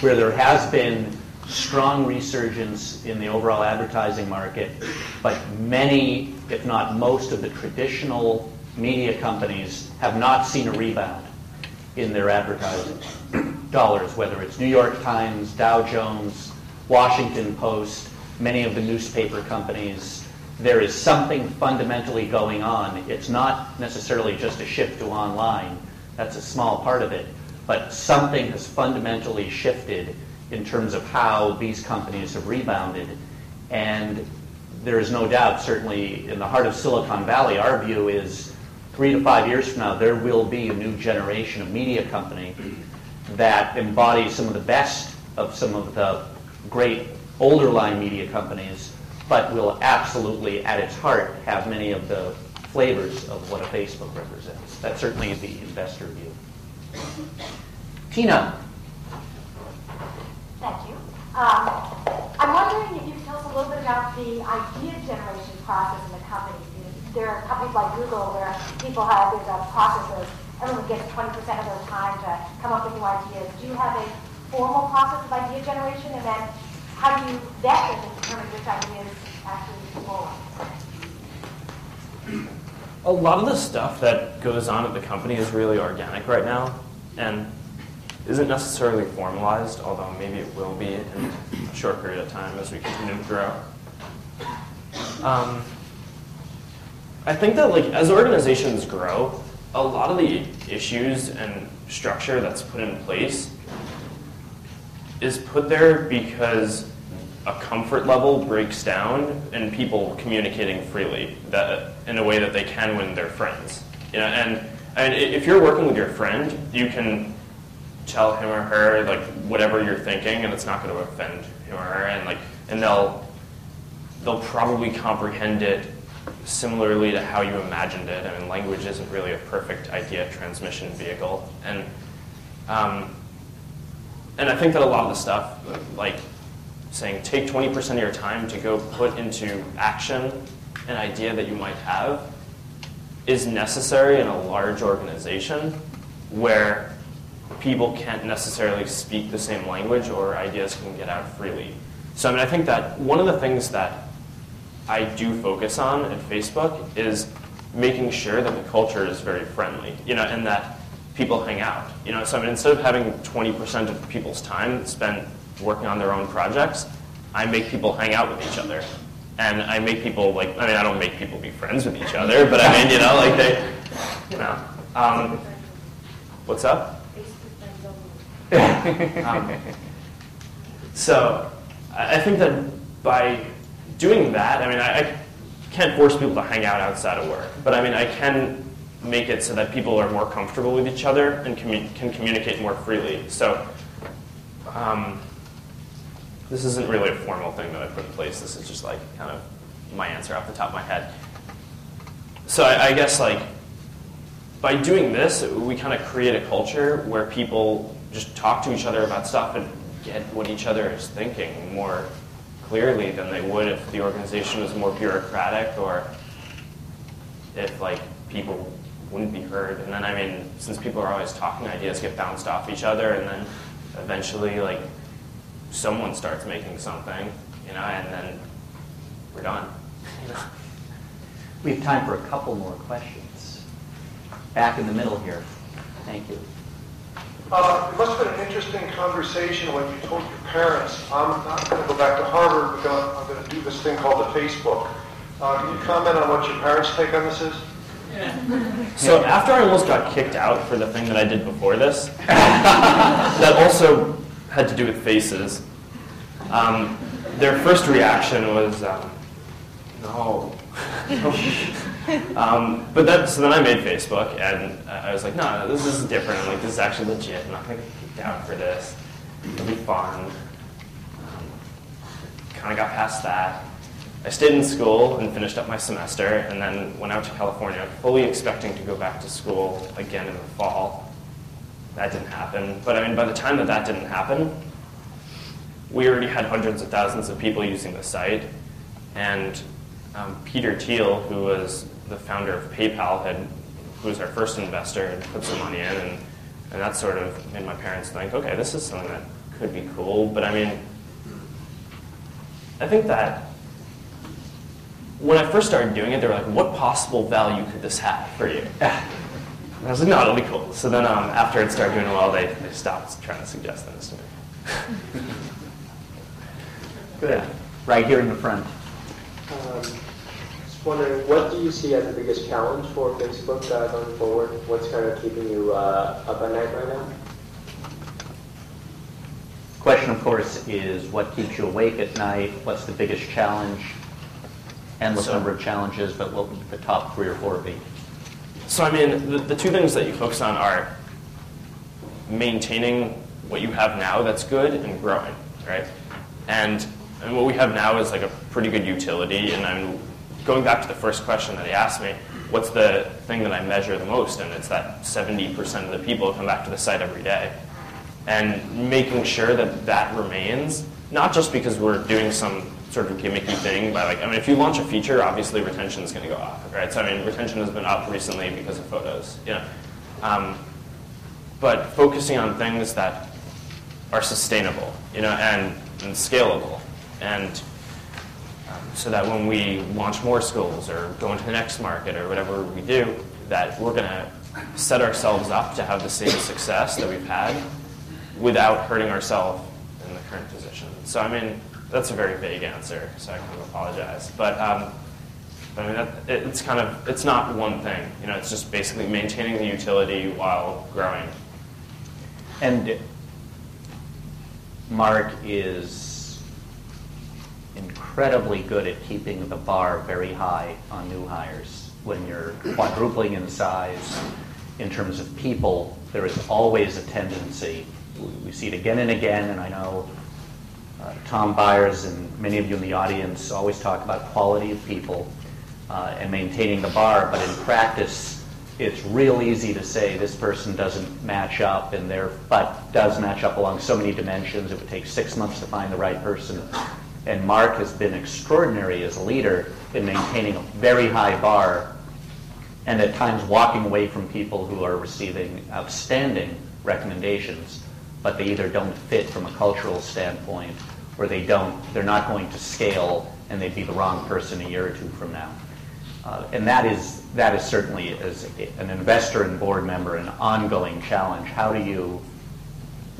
where there has been strong resurgence in the overall advertising market, but many, if not most, of the traditional media companies have not seen a rebound in their advertising dollars, whether it's New York Times, Dow Jones, Washington Post, many of the newspaper companies. There is something fundamentally going on. It's not necessarily just a shift to online. That's a small part of it. But something has fundamentally shifted in terms of how these companies have rebounded. And there is no doubt, certainly in the heart of Silicon Valley, our view is three to five years from now, there will be a new generation of media company that embodies some of the best of some of the great older line media companies, but will absolutely, at its heart, have many of the flavors of what a Facebook represents. That's certainly the investor view. Tina. Thank you. Uh, I'm wondering if you could tell us a little bit about the idea generation process in the company. There are companies like Google where people have these uh, processes. Everyone gets twenty percent of their time to come up with new ideas. Do you have a formal process of idea generation? And then how do you vet them and determine which ideas actually move forward? A lot of the stuff that goes on at the company is really organic right now. And isn't necessarily formalized, although maybe it will be in a short period of time as we continue to grow. Um, I think that like as organizations grow, a lot of the issues and structure that's put in place is put there because a comfort level breaks down in people communicating freely that in a way that they can when they're friends. You know, and, and if you're working with your friend, you can tell him or her like whatever you're thinking, and it's not going to offend him or her, and like and they'll they'll probably comprehend it similarly to how you imagined it. I mean, language isn't really a perfect idea transmission vehicle, and um, and I think that a lot of the stuff, like saying take twenty percent of your time to go put into action an idea that you might have, is necessary in a large organization where people can't necessarily speak the same language or ideas can get out freely. So I mean, I think that one of the things that I do focus on at Facebook is making sure that the culture is very friendly, you know, and that people hang out. You know, so I mean, instead of having twenty percent of people's time spent working on their own projects, I make people hang out with each other. And I make people, like, I mean, I don't make people be friends with each other, but I mean, you know, like they, you know. Um, what's up? um, so I think that by doing that, I mean, I, I can't force people to hang out outside of work, but I mean, I can make it so that people are more comfortable with each other and commu- can communicate more freely. So um, this isn't really a formal thing that I put in place. This is just like kind of my answer off the top of my head. So I, I guess like by doing this, we kind of create a culture where people just talk to each other about stuff and get what each other is thinking more clearly than they would if the organization was more bureaucratic or if like people wouldn't be heard. And then I mean, since people are always talking, ideas get bounced off each other, and then eventually like someone starts making something, you know, and then we're done. We have time for a couple more questions. Back in the middle here. Thank you. Uh, it must have been an interesting conversation when you told your parents, I'm not going to go back to Harvard, but I'm going to do this thing called the Facebook. Uh, can you comment on what your parents' take on this is? Yeah. So after I almost got kicked out for the thing that I did before this, that also had to do with faces, um, their first reaction was, um, no. Um, but that, so then I made Facebook, and I was like, no, no, this is different. I'm like, this is actually legit. I'm not going to get kicked out for this. It'll be fun. Um, kind of got past that. I stayed in school and finished up my semester, and then went out to California, fully expecting to go back to school again in the fall. That didn't happen. But I mean, by the time that that didn't happen, we already had hundreds of thousands of people using the site, and um, Peter Thiel, who was the founder of PayPal, had, who was our first investor, and put some money in, and, and that sort of made my parents think, okay, this is something that could be cool. But I mean, I think that when I first started doing it, they were like, what possible value could this have for you? And I was like, no, it'll be cool. So then um, after it started doing well, they, they stopped trying to suggest things to me. Good. Yeah. Right here in the front. Um, just wondering, what do you see as the biggest challenge for Facebook uh, going forward? What's kind of keeping you uh, up at night right now? The question, of course, is what keeps you awake at night? What's the biggest challenge? Endless so, number of challenges, but what would the top three or four be? So I mean, the, the two things that you focus on are maintaining what you have now that's good and growing, right? And, and what we have now is like a pretty good utility, and I'm going back to the first question that he asked me, what's the thing that I measure the most? And it's that seventy percent of the people come back to the site every day. And making sure that that remains, not just because we're doing some sort of gimmicky thing by like, I mean, if you launch a feature, obviously retention is going to go up, right? So I mean, retention has been up recently because of photos, you know. Um, but focusing on things that are sustainable, you know, and, and scalable, and um, so that when we launch more schools or go into the next market or whatever we do, that we're going to set ourselves up to have the same success that we've had without hurting ourselves in the current position. So I mean, that's a very vague answer, so I kind of apologize. But um, I mean, that, it, it's kind of, it's not one thing. You know, it's just basically maintaining the utility while growing. And Mark is incredibly good at keeping the bar very high on new hires. When you're quadrupling in size, in terms of people, there is always a tendency. We see it again and again, and I know uh, Tom Byers and many of you in the audience always talk about quality of people uh, and maintaining the bar, but in practice, it's real easy to say this person doesn't match up, and their but does match up along so many dimensions. It would take six months to find the right person. And Mark has been extraordinary as a leader in maintaining a very high bar and at times walking away from people who are receiving outstanding recommendations, but they either don't fit from a cultural standpoint or they don't, they're not going to scale and they'd be the wrong person a year or two from now. Uh, and that is, that is certainly, as an investor and board member, an ongoing challenge. How do you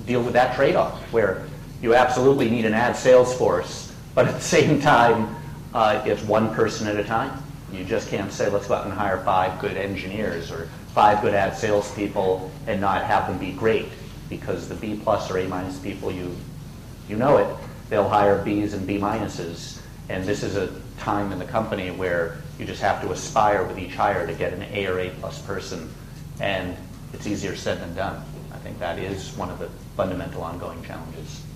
deal with that trade-off where you absolutely need an ad sales force, but at the same time, uh, it's one person at a time. You just can't say, let's go out and hire five good engineers or five good ad salespeople and not have them be great, because the B plus or A minus people, you, you know it, they'll hire Bs and B minuses. And this is a time in the company where you just have to aspire with each hire to get an A or A plus person. And it's easier said than done. I think that is one of the fundamental ongoing challenges.